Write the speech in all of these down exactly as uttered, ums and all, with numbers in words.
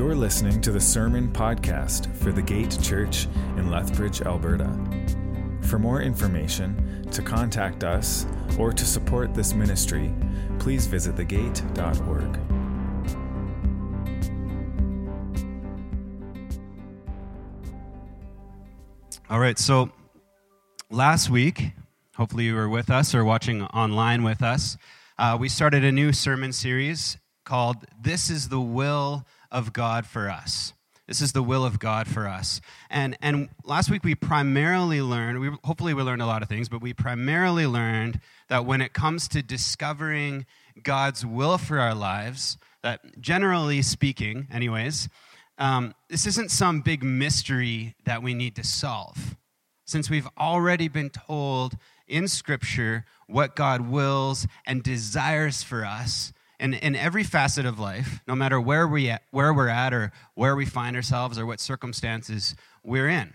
You're listening to the Sermon Podcast for The Gate Church in Lethbridge, Alberta. For more information, to contact us, or to support this ministry, please visit the gate dot org. All right, so last week, hopefully you were with us or watching online with us, uh, we started a new sermon series called This is the Will of God for Us. This is the will of God for us. And and last week we primarily learned, we hopefully we learned a lot of things, but we primarily learned that when it comes to discovering God's will for our lives, that generally speaking, anyways, um, this isn't some big mystery that we need to solve. Since we've already been told in Scripture what God wills and desires for us, and in every facet of life, no matter where, we at, where we're at or where we find ourselves or what circumstances we're in.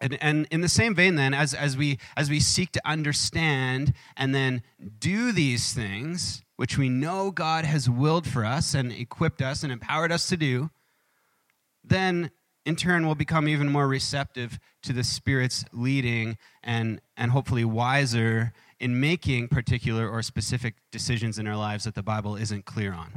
And, and in the same vein then, as, as, we, as we seek to understand and then do these things, which we know God has willed for us and equipped us and empowered us to do, then in turn we'll become even more receptive to the Spirit's leading and, and hopefully wiser in making particular or specific decisions in our lives that the Bible isn't clear on.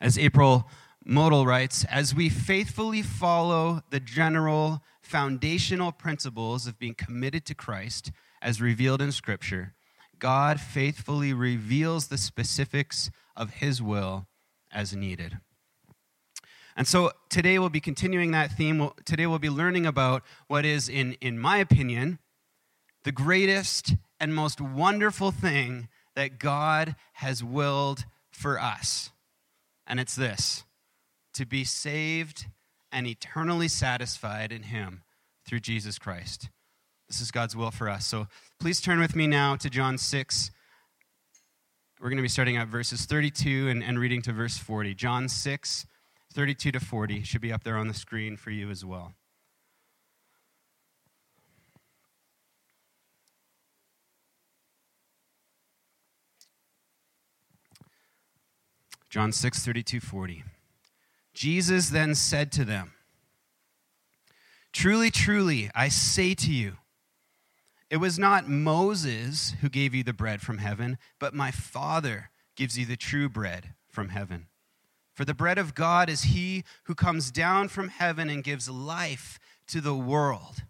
As April Model writes, as we faithfully follow the general foundational principles of being committed to Christ as revealed in Scripture, God faithfully reveals the specifics of His will as needed. And so today we'll be continuing that theme. Today we'll be learning about what is, in, in my opinion, the greatest and most wonderful thing that God has willed for us. And it's this: to be saved and eternally satisfied in Him through Jesus Christ. This is God's will for us. So please turn with me now to John six. We're going to be starting at verses thirty-two and, and reading to verse forty. John six, thirty-two to forty should be up there on the screen for you as well. John six, thirty-two, forty. Jesus then said to them, "Truly, truly, I say to you, it was not Moses who gave you the bread from heaven, but my Father gives you the true bread from heaven. For the bread of God is He who comes down from heaven and gives life to the world."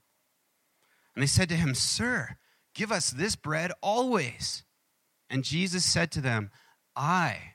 And they said to Him, "Sir, give us this bread always." And Jesus said to them, "I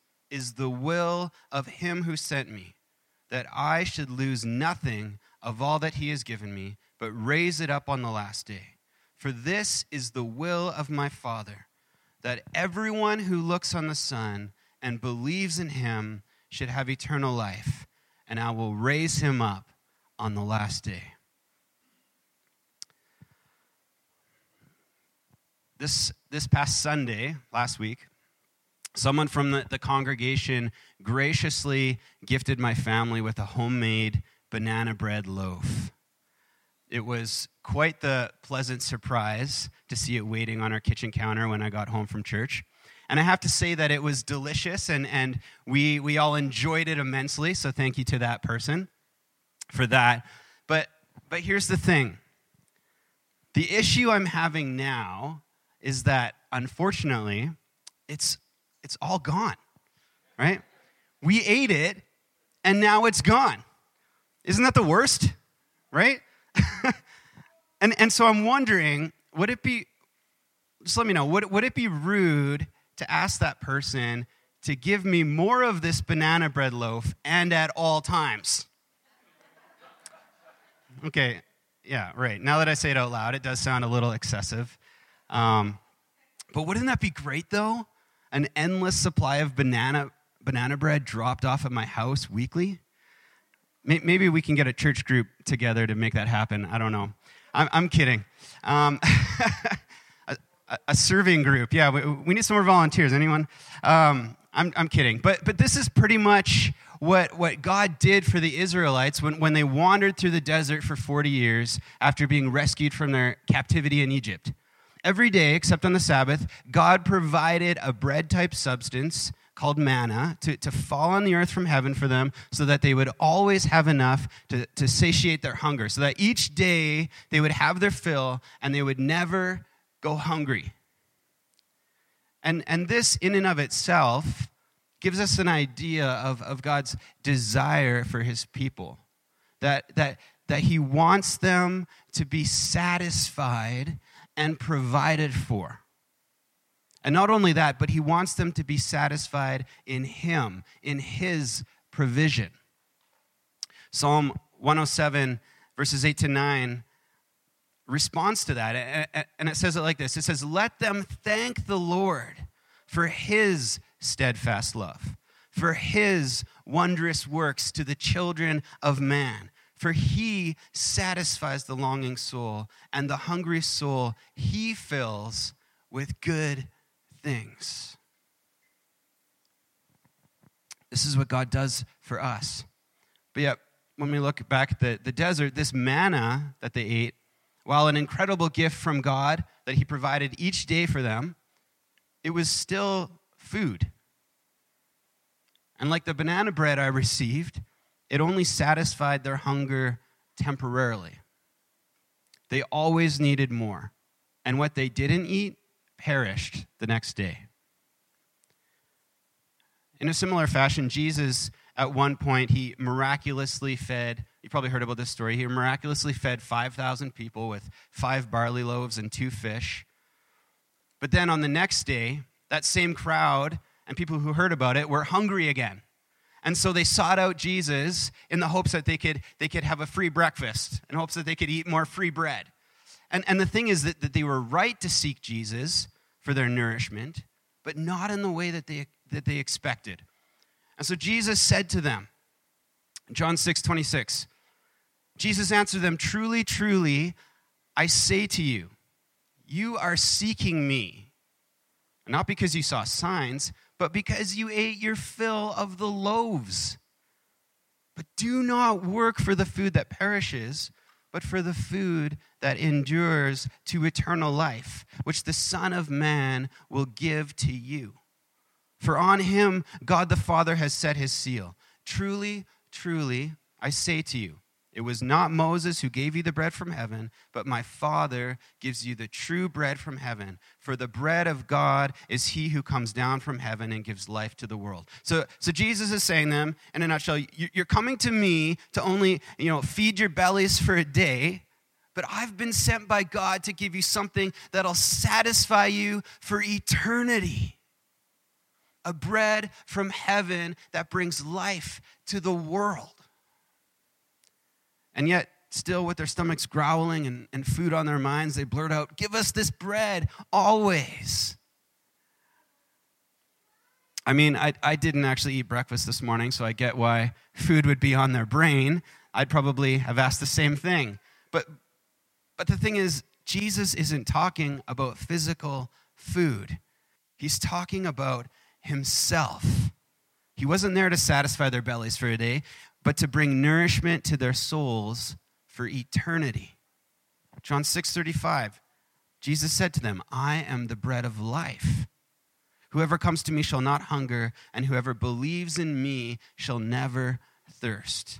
is the will of Him who sent me, that I should lose nothing of all that He has given me, but raise it up on the last day. For this is the will of my Father, that everyone who looks on the Son and believes in Him should have eternal life, and I will raise him up on the last day." This, this past Sunday, last week, someone from the, the congregation graciously gifted my family with a homemade banana bread loaf. It was quite the pleasant surprise to see it waiting on our kitchen counter when I got home from church. And I have to say that it was delicious, and, and we, we all enjoyed it immensely, so thank you to that person for that. But, but here's the thing. The issue I'm having now is that, unfortunately, it's It's all gone, right? We ate it, and now it's gone. Isn't that the worst, right? and and so I'm wondering, would it be, just let me know, would, would it be rude to ask that person to give me more of this banana bread loaf and at all times? Okay, yeah, right. Now that I say it out loud, it does sound a little excessive. Um, but wouldn't that be great, though? An endless supply of banana banana bread dropped off at my house weekly. Maybe we can get a church group together to make that happen. I don't know. I'm, I'm kidding. Um, a, a serving group. Yeah, we, we need some more volunteers. Anyone? Um, I'm, I'm kidding. But but this is pretty much what, what God did for the Israelites when, when they wandered through the desert for forty years after being rescued from their captivity in Egypt. Every day, except on the Sabbath, God provided a bread-type substance called manna, to, to fall on the earth from heaven for them so that they would always have enough to, to satiate their hunger, so that each day they would have their fill and they would never go hungry. And, and this, in and of itself, gives us an idea of, of God's desire for his people, that, that, that he wants them to be satisfied and provided for. And not only that, but he wants them to be satisfied in him, in his provision. Psalm one oh seven, verses eight to nine, responds to that. And it says it like this. It says, "Let them thank the Lord for his steadfast love, for his wondrous works to the children of man. For he satisfies the longing soul, and the hungry soul he fills with good things." This is what God does for us. But yet, when we look back at the, the desert, this manna that they ate, while an incredible gift from God that he provided each day for them, it was still food. And like the banana bread I received, it only satisfied their hunger temporarily. They always needed more. And what they didn't eat perished the next day. In a similar fashion, Jesus, at one point, he miraculously fed, you probably heard about this story, he miraculously fed five thousand people with five barley loaves and two fish. But then on the next day, that same crowd and people who heard about it were hungry again. And so they sought out Jesus in the hopes that they could, they could have a free breakfast, in hopes that they could eat more free bread. And, and the thing is that, that they were right to seek Jesus for their nourishment, but not in the way that they that they expected. And so Jesus said to them, John six twenty-six, Jesus answered them, "Truly, truly, I say to you, you are seeking me, not because you saw signs, but because you ate your fill of the loaves. But do not work for the food that perishes, but for the food that endures to eternal life, which the Son of Man will give to you. For on him God the Father has set his seal. Truly, truly, I say to you, it was not Moses who gave you the bread from heaven, but my Father gives you the true bread from heaven. For the bread of God is he who comes down from heaven and gives life to the world." So, so Jesus is saying to them, in a nutshell, you're coming to me to only, you know, feed your bellies for a day, but I've been sent by God to give you something that'll satisfy you for eternity. A bread from heaven that brings life to the world. And yet, still with their stomachs growling and, and food on their minds, they blurt out, "Give us this bread always." I mean, I, I didn't actually eat breakfast this morning, so I get why food would be on their brain. I'd probably have asked the same thing. But, but the thing is, Jesus isn't talking about physical food. He's talking about himself. He wasn't there to satisfy their bellies for a day, but to bring nourishment to their souls for eternity. John six thirty-five, Jesus said to them, "I am the bread of life. Whoever comes to me shall not hunger, and whoever believes in me shall never thirst."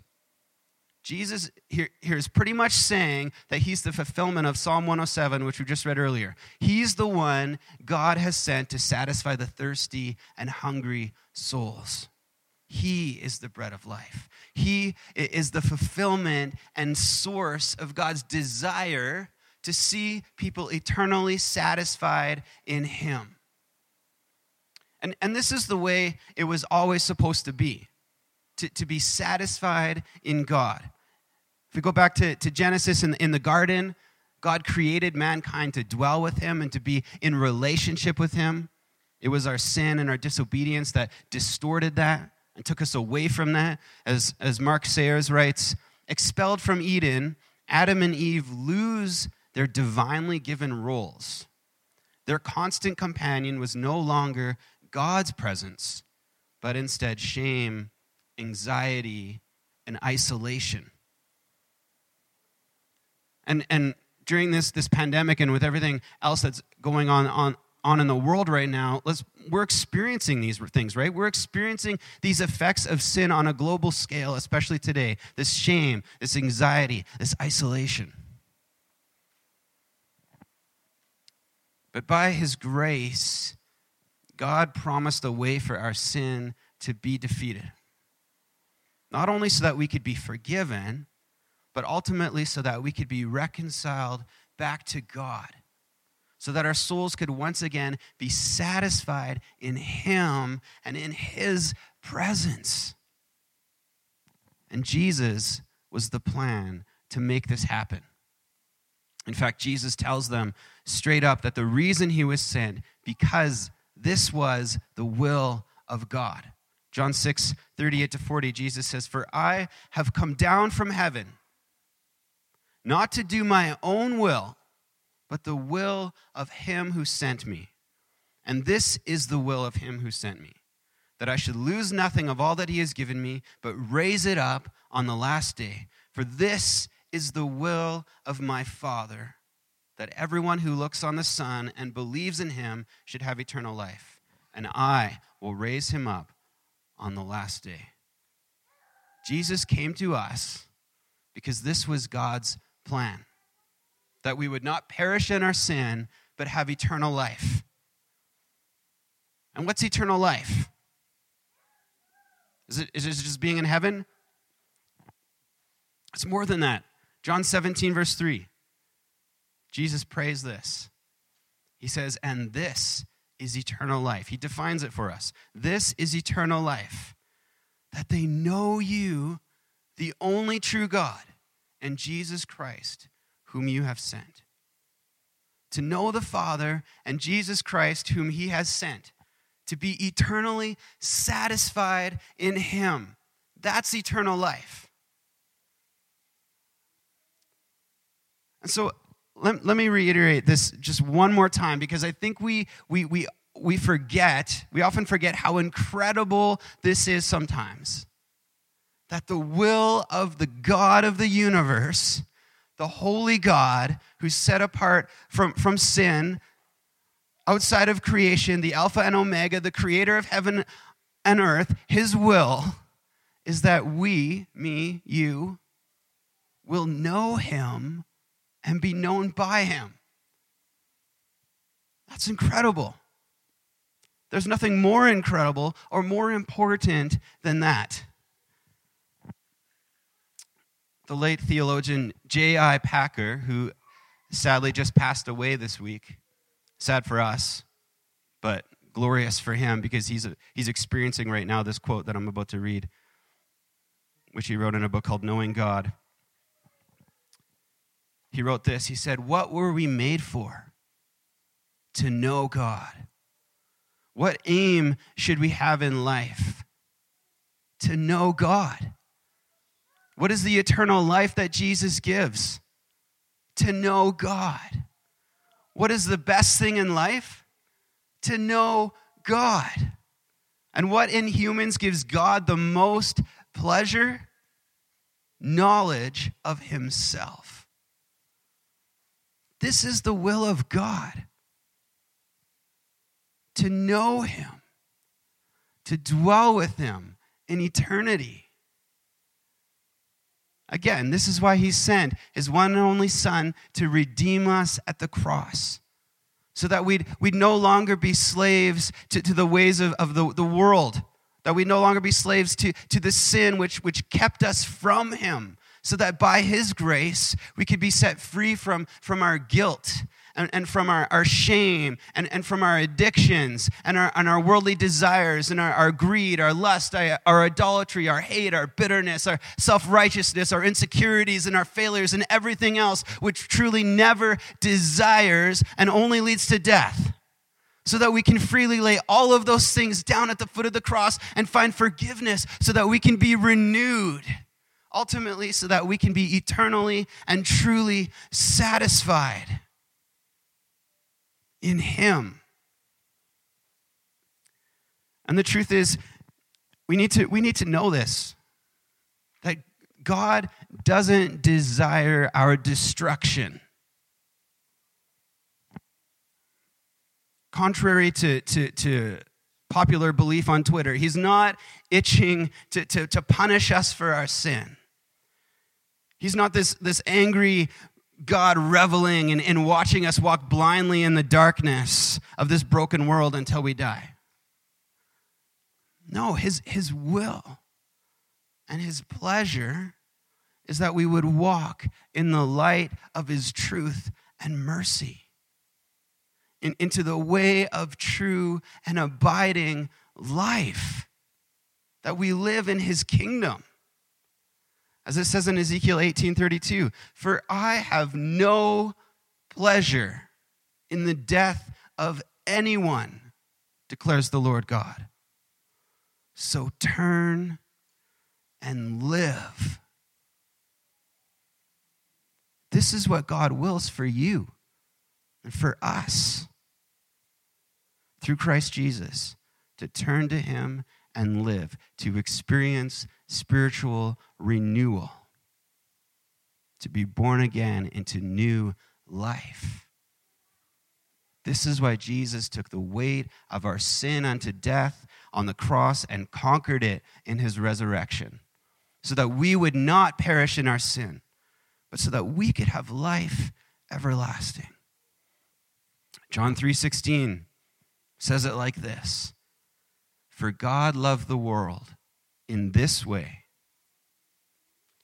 Jesus here, here is pretty much saying that he's the fulfillment of Psalm one oh seven, which we just read earlier. He's the one God has sent to satisfy the thirsty and hungry souls. He is the bread of life. He is the fulfillment and source of God's desire to see people eternally satisfied in him. And, and this is the way it was always supposed to be, to, to be satisfied in God. If we go back to, to Genesis in, in the garden, God created mankind to dwell with him and to be in relationship with him. It was our sin and our disobedience that distorted that. and took us away from that. As, as Mark Sayers writes, expelled from Eden, Adam and Eve lose their divinely given roles. Their constant companion was no longer God's presence, but instead shame, anxiety, and isolation. And and during this this pandemic and with everything else that's going on on, on in the world right now, let's we're experiencing these things, right? We're experiencing these effects of sin on a global scale, especially today. This shame, this anxiety, this isolation. But by his grace, God promised a way for our sin to be defeated. Not only so that we could be forgiven, but ultimately so that we could be reconciled back to God, so that our souls could once again be satisfied in him and in his presence. And Jesus was the plan to make this happen. In fact, Jesus tells them straight up that the reason he was sent, because this was the will of God. John six, thirty-eight to forty, Jesus says, "For I have come down from heaven, not to do my own will, but the will of him who sent me. And this is the will of him who sent me, that I should lose nothing of all that he has given me, but raise it up on the last day. For this is the will of my Father, that everyone who looks on the Son and believes in him should have eternal life. And I will raise him up on the last day." Jesus came to us because this was God's plan, that we would not perish in our sin, but have eternal life. And what's eternal life? Is it, is it just being in heaven? It's more than that. John seventeen, verse three, Jesus prays this. He says, "And this is eternal life." He defines it for us. "This is eternal life, that they know you, the only true God, and Jesus Christ, whom you have sent." To know the Father and Jesus Christ, whom he has sent, to be eternally satisfied in him. That's eternal life. And so let, let me reiterate this just one more time, because I think we we we we forget, we often forget how incredible this is sometimes. That the will of the God of the universe, the holy God who's set apart from, from sin, outside of creation, the Alpha and Omega, the creator of heaven and earth, his will is that we, me, you, will know him and be known by him. That's incredible. There's nothing more incredible or more important than that. The late theologian J I Packer, who sadly just passed away this week, sad for us, but glorious for him, because he's he's experiencing right now this quote that I'm about to read, which he wrote in a book called Knowing God. He wrote this. He said, "What were we made for? To know God. What aim should we have in life? To know God. What is the eternal life that Jesus gives? To know God. What is the best thing in life? To know God. And what in humans gives God the most pleasure? Knowledge of himself." This is the will of God. To know him. To dwell with him in eternity. Again, this is why he sent his one and only Son to redeem us at the cross, so that we'd, we'd no longer be slaves to, to the ways of, of the, the world, that we'd no longer be slaves to, to the sin which, which kept us from him, so that by his grace we could be set free from, from our guilt and, and from our, our shame and, and from our addictions and our, and our worldly desires and our, our greed, our lust, our, our idolatry, our hate, our bitterness, our self-righteousness, our insecurities and our failures and everything else which truly never desires and only leads to death. so that we can freely lay all of those things down at the foot of the cross and find forgiveness so that we can be renewed, ultimately so that we can be eternally and truly satisfied in him. And the truth is, we need to, we need to know this, that God doesn't desire our destruction. Contrary to, to, to popular belief on Twitter, he's not itching to, to, to punish us for our sin. He's not this, this angry God reveling in, in watching us walk blindly in the darkness of this broken world until we die. No, his, his will and his pleasure is that we would walk in the light of his truth and mercy, and into the way of true and abiding life, that we live in his kingdom. As it says in Ezekiel eighteen thirty-two, "For I have no pleasure in the death of anyone, declares the Lord God. So turn and live." This is what God wills for you and for us, through Christ Jesus, to turn to him and live, to experience spiritual renewal, to be born again into new life. This is why Jesus took the weight of our sin unto death on the cross and conquered it in his resurrection, so that we would not perish in our sin, but so that we could have life everlasting. John three sixteen says it like this: "For God loved the world in this way.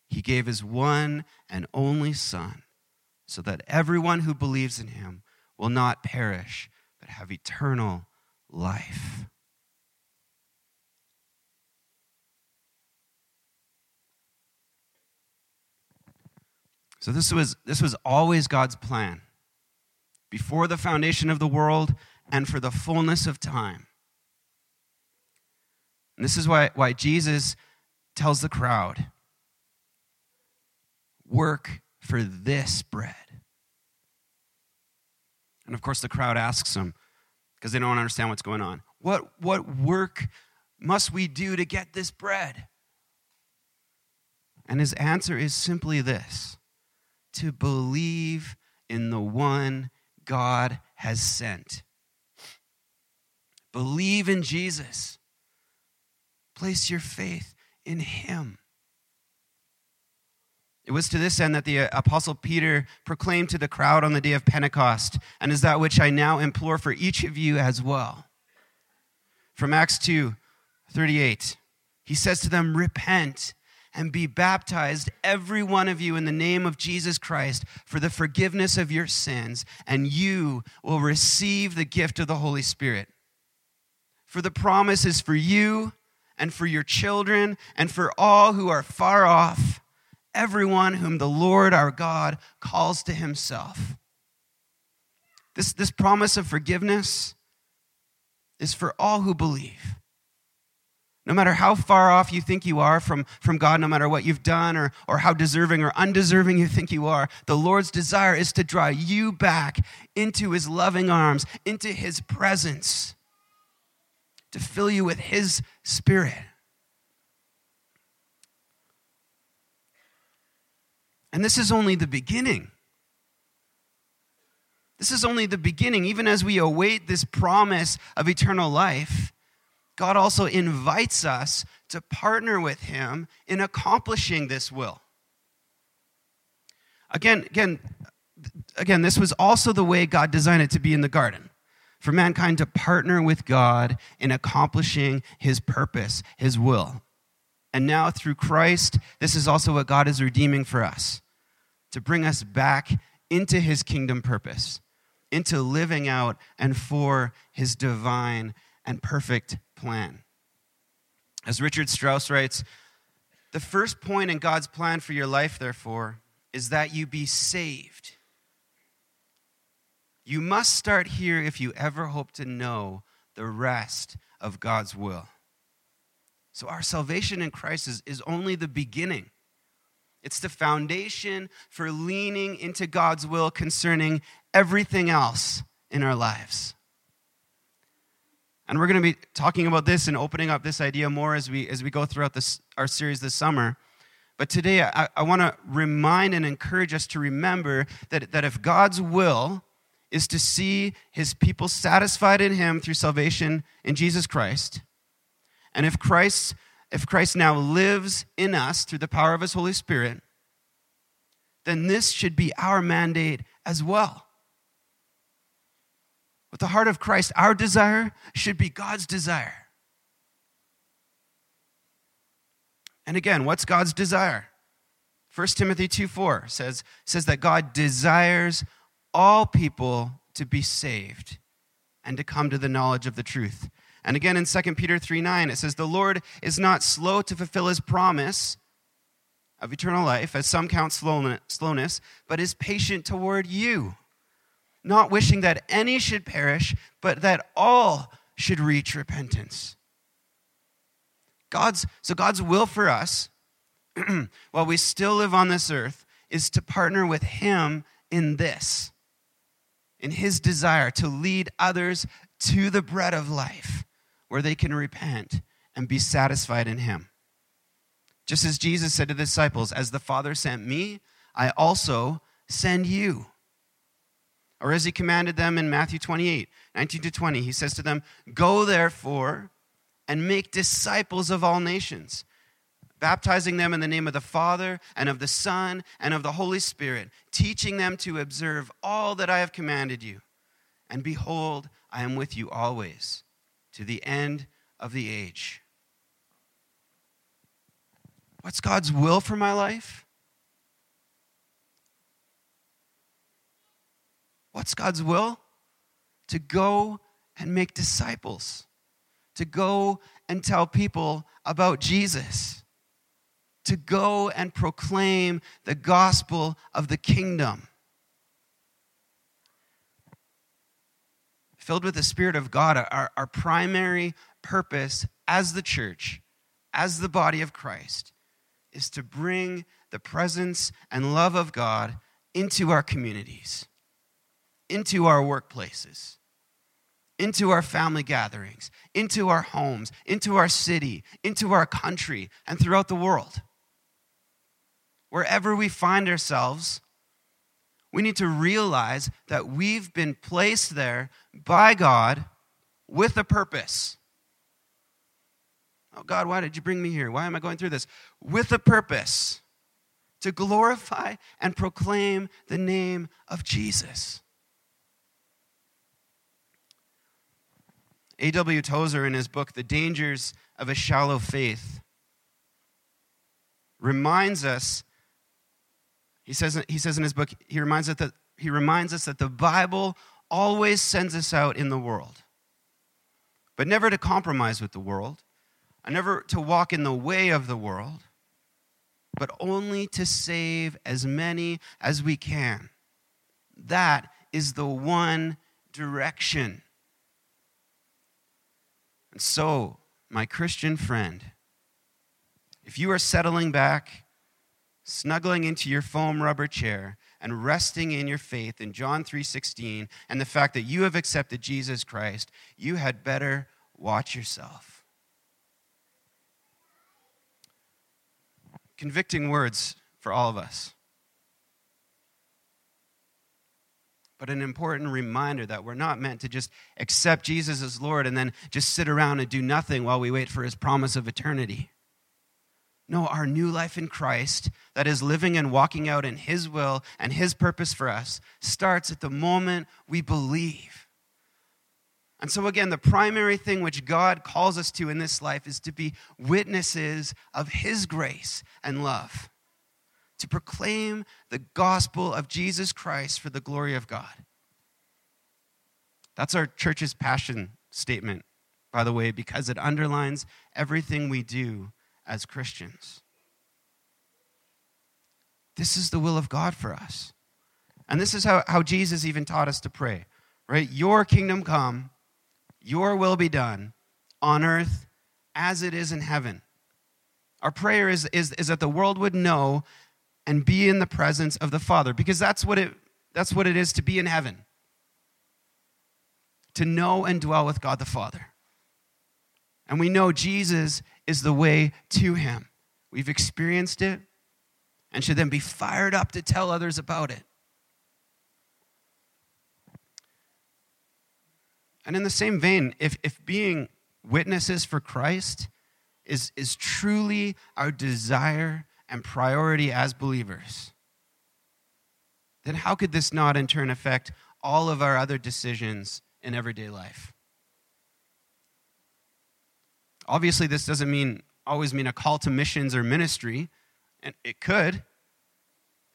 He gave his one and only Son, so that everyone who believes in him will not perish, but have eternal life." So this was this was always God's plan, before the foundation of the world and for the fullness of time. And this is why, why Jesus tells the crowd, "Work for this bread." And of course the crowd asks him, because they don't understand what's going on, What, what work must we do to get this bread? And his answer is simply this: to believe in the one God has sent. Believe in Jesus. Place your faith in him. It was to this end that the Apostle Peter proclaimed to the crowd on the day of Pentecost, "And is that which I now implore for each of you as well." From Acts two thirty-eight, he says to them, "Repent and be baptized, every one of you, in the name of Jesus Christ for the forgiveness of your sins, and you will receive the gift of the Holy Spirit. For the promise is for you and for your children and for all who are far off, everyone whom the Lord our God calls to himself." This, this promise of forgiveness is for all who believe. No matter how far off you think you are from, from God, no matter what you've done or, or how deserving or undeserving you think you are, the Lord's desire is to draw you back into his loving arms, into his presence, to fill you with his Spirit. And this is only the beginning. This is only the beginning. Even as we await this promise of eternal life, God also invites us to partner with him in accomplishing this will. Again, again, again, this was also the way God designed it to be in the garden, for mankind to partner with God in accomplishing his purpose, his will. And now through Christ, this is also what God is redeeming for us, to bring us back into his kingdom purpose, into living out and for his divine and perfect plan. As Richard Strauss writes, "The first point in God's plan for your life, therefore, is that you be saved. You must start here if you ever hope to know the rest of God's will. So our salvation in Christ is, is only the beginning. It's the foundation for leaning into God's will concerning everything else in our lives. And we're going to be talking about this and opening up this idea more as we as we go throughout this, our series this summer. But today, I, I want to remind and encourage us to remember that, that if God's will is to see his people satisfied in him through salvation in Jesus Christ, and if Christ, if Christ now lives in us through the power of his Holy Spirit, then this should be our mandate as well. With the heart of Christ, our desire should be God's desire. And again, what's God's desire? First Timothy two four says, says that God desires all people to be saved and to come to the knowledge of the truth. And again, in Second Peter three nine, it says, the Lord is not slow to fulfill his promise of eternal life, as some count slowness, but is patient toward you, not wishing that any should perish, but that all should reach repentance. God's, so God's will for us, while we still live on this earth, is to partner with him in this, in his desire to lead others to the bread of life, where they can repent and be satisfied in him. Just as Jesus said to the disciples, as the Father sent me, I also send you. Or as he commanded them in Matthew twenty-eight, nineteen to twenty, he says to them, go therefore and make disciples of all nations, baptizing them in the name of the Father and of the Son and of the Holy Spirit, teaching them to observe all that I have commanded you. And behold, I am with you always to the end of the age. What's God's will for my life? What's God's will? To go and make disciples. To go and tell people about Jesus. To go and proclaim the gospel of the kingdom. Filled with the Spirit of God, our, our primary purpose as the church, as the body of Christ, is to bring the presence and love of God into our communities, into our workplaces, into our family gatherings, into our homes, into our city, into our country, and throughout the world. Wherever we find ourselves, we need to realize that we've been placed there by God with a purpose. Oh God, why did you bring me here? Why am I going through this? With a purpose, to glorify and proclaim the name of Jesus. A W Tozer, in his book, The Dangers of a Shallow Faith, reminds us, he says, he says in his book, he reminds, us that, he reminds us that the Bible always sends us out in the world, but never to compromise with the world, and never to walk in the way of the world, but only to save as many as we can. That is the one direction. And so, my Christian friend, if you are settling back, snuggling into your foam rubber chair, and resting in your faith in John three sixteen and the fact that you have accepted Jesus Christ, you had better watch yourself. Convicting words for all of us, but an important reminder that we're not meant to just accept Jesus as Lord and then just sit around and do nothing while we wait for his promise of eternity. No, our new life in Christ, that is living and walking out in his will and his purpose for us, starts at the moment we believe. And so again, the primary thing which God calls us to in this life is to be witnesses of his grace and love, to proclaim the gospel of Jesus Christ for the glory of God. That's our church's passion statement, by the way, because it underlines everything we do as Christians. This is the will of God for us. And this is how, how Jesus even taught us to pray. right? Your kingdom come, your will be done on earth as it is in heaven. Our prayer is, is, is that the world would know and be in the presence of the Father, because that's what it that's what it is to be in heaven, to know and dwell with God the Father. And we know Jesus is the way to him. We've experienced it and should then be fired up to tell others about it. And in the same vein, if, if being witnesses for Christ is, is truly our desire and priority as believers, then how could this not in turn affect all of our other decisions in everyday life? Obviously, this doesn't mean always mean a call to missions or ministry, and it could,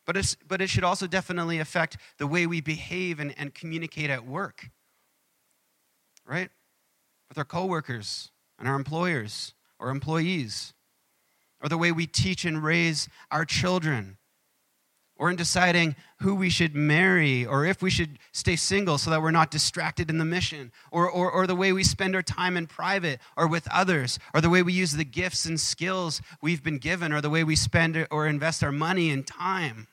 but it's, but it should also definitely affect the way we behave and, and communicate at work, right? With our coworkers and our employers or employees, or the way we teach and raise our children, or in deciding who we should marry, or if we should stay single so that we're not distracted in the mission, or, or, or the way we spend our time in private or with others, or the way we use the gifts and skills we've been given, or the way we spend or invest our money and time.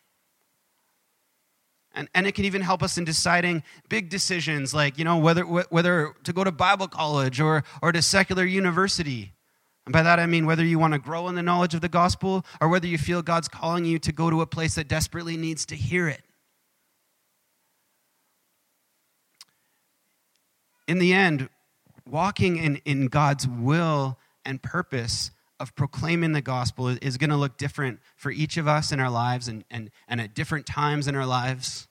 And, and it can even help us in deciding big decisions like, you know, whether whether to go to Bible college or or to secular university. And by that I mean whether you want to grow in the knowledge of the gospel or whether you feel God's calling you to go to a place that desperately needs to hear it. In the end, walking in, in God's will and purpose of proclaiming the gospel is going to look different for each of us in our lives and, and, and at different times in our lives.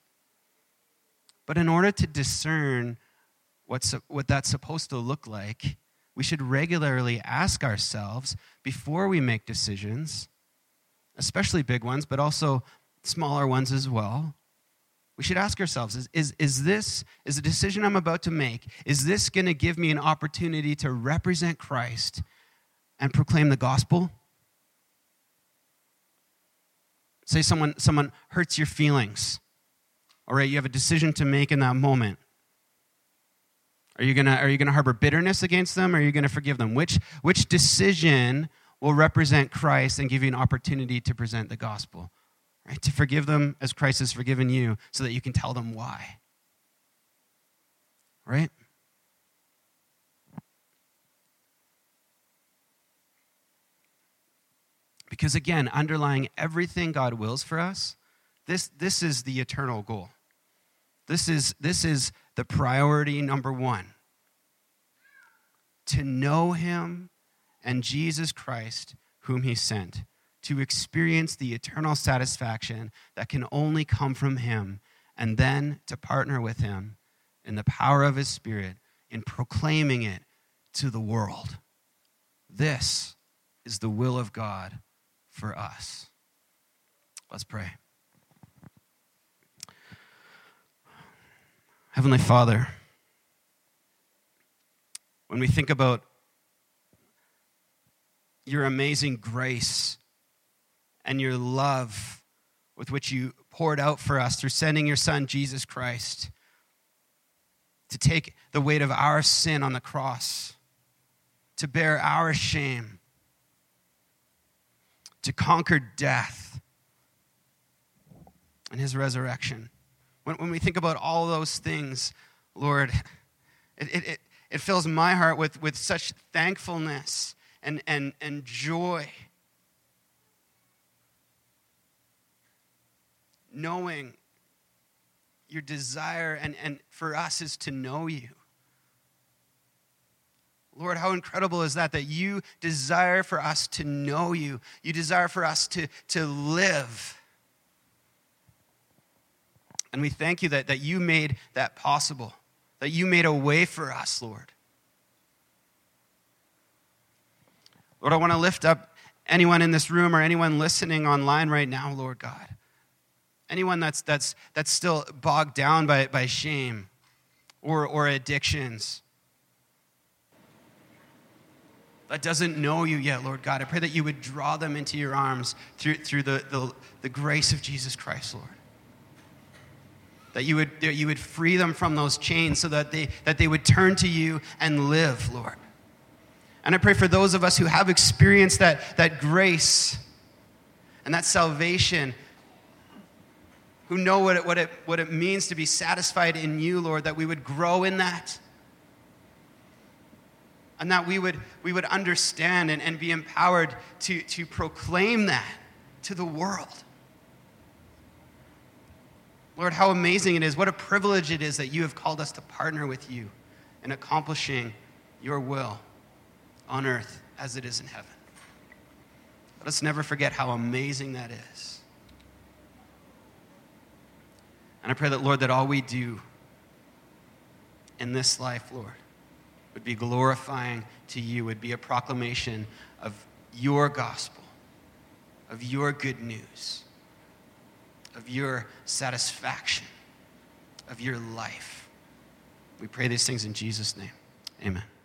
But in order to discern what's, what that's supposed to look like, we should regularly ask ourselves before we make decisions, especially big ones, but also smaller ones as well. We should ask ourselves, is, is, is this, is the decision I'm about to make, is this going to give me an opportunity to represent Christ and proclaim the gospel? Say someone, someone hurts your feelings. All right, you have a decision to make in that moment. Are you gonna are you gonna harbor bitterness against them, or are you gonna forgive them? Which which decision will represent Christ and give you an opportunity to present the gospel? Right? To forgive them as Christ has forgiven you, so that you can tell them why. Right? Because again, underlying everything God wills for us, this this is the eternal goal. This is this is the priority number one, to know him and Jesus Christ, whom he sent, to experience the eternal satisfaction that can only come from him, and then to partner with him in the power of his Spirit in proclaiming it to the world. This is the will of God for us. Let's pray. Heavenly Father, when we think about your amazing grace and your love with which you poured out for us through sending your Son, Jesus Christ, to take the weight of our sin on the cross, to bear our shame, to conquer death and his resurrection. When we think about all those things, Lord, it it, it fills my heart with, with such thankfulness and, and, and joy, knowing your desire and, and for us is to know you. Lord, how incredible is that, that you desire for us to know you. You desire for us to, to live. And we thank you that, that you made that possible, that you made a way for us, Lord. Lord, I want to lift up anyone in this room or anyone listening online right now, Lord God. Anyone that's that's that's still bogged down by, by shame or, or addictions, that doesn't know you yet, Lord God. I pray that you would draw them into your arms through, through the, the, the grace of Jesus Christ, Lord. That you would, that you would free them from those chains so that they, that they would turn to you and live, Lord. And I pray for those of us who have experienced that, that grace and that salvation, who know what it, what it, what it means to be satisfied in you, Lord, that we would grow in that. And that we would we would understand and, and be empowered to, to proclaim that to the world. Lord, how amazing it is. What a privilege it is that you have called us to partner with you in accomplishing your will on earth as it is in heaven. Let us never forget how amazing that is. And I pray that, Lord, that all we do in this life, Lord, would be glorifying to you, would be a proclamation of your gospel, of your good news, of your satisfaction, of your life. We pray these things in Jesus' name. Amen.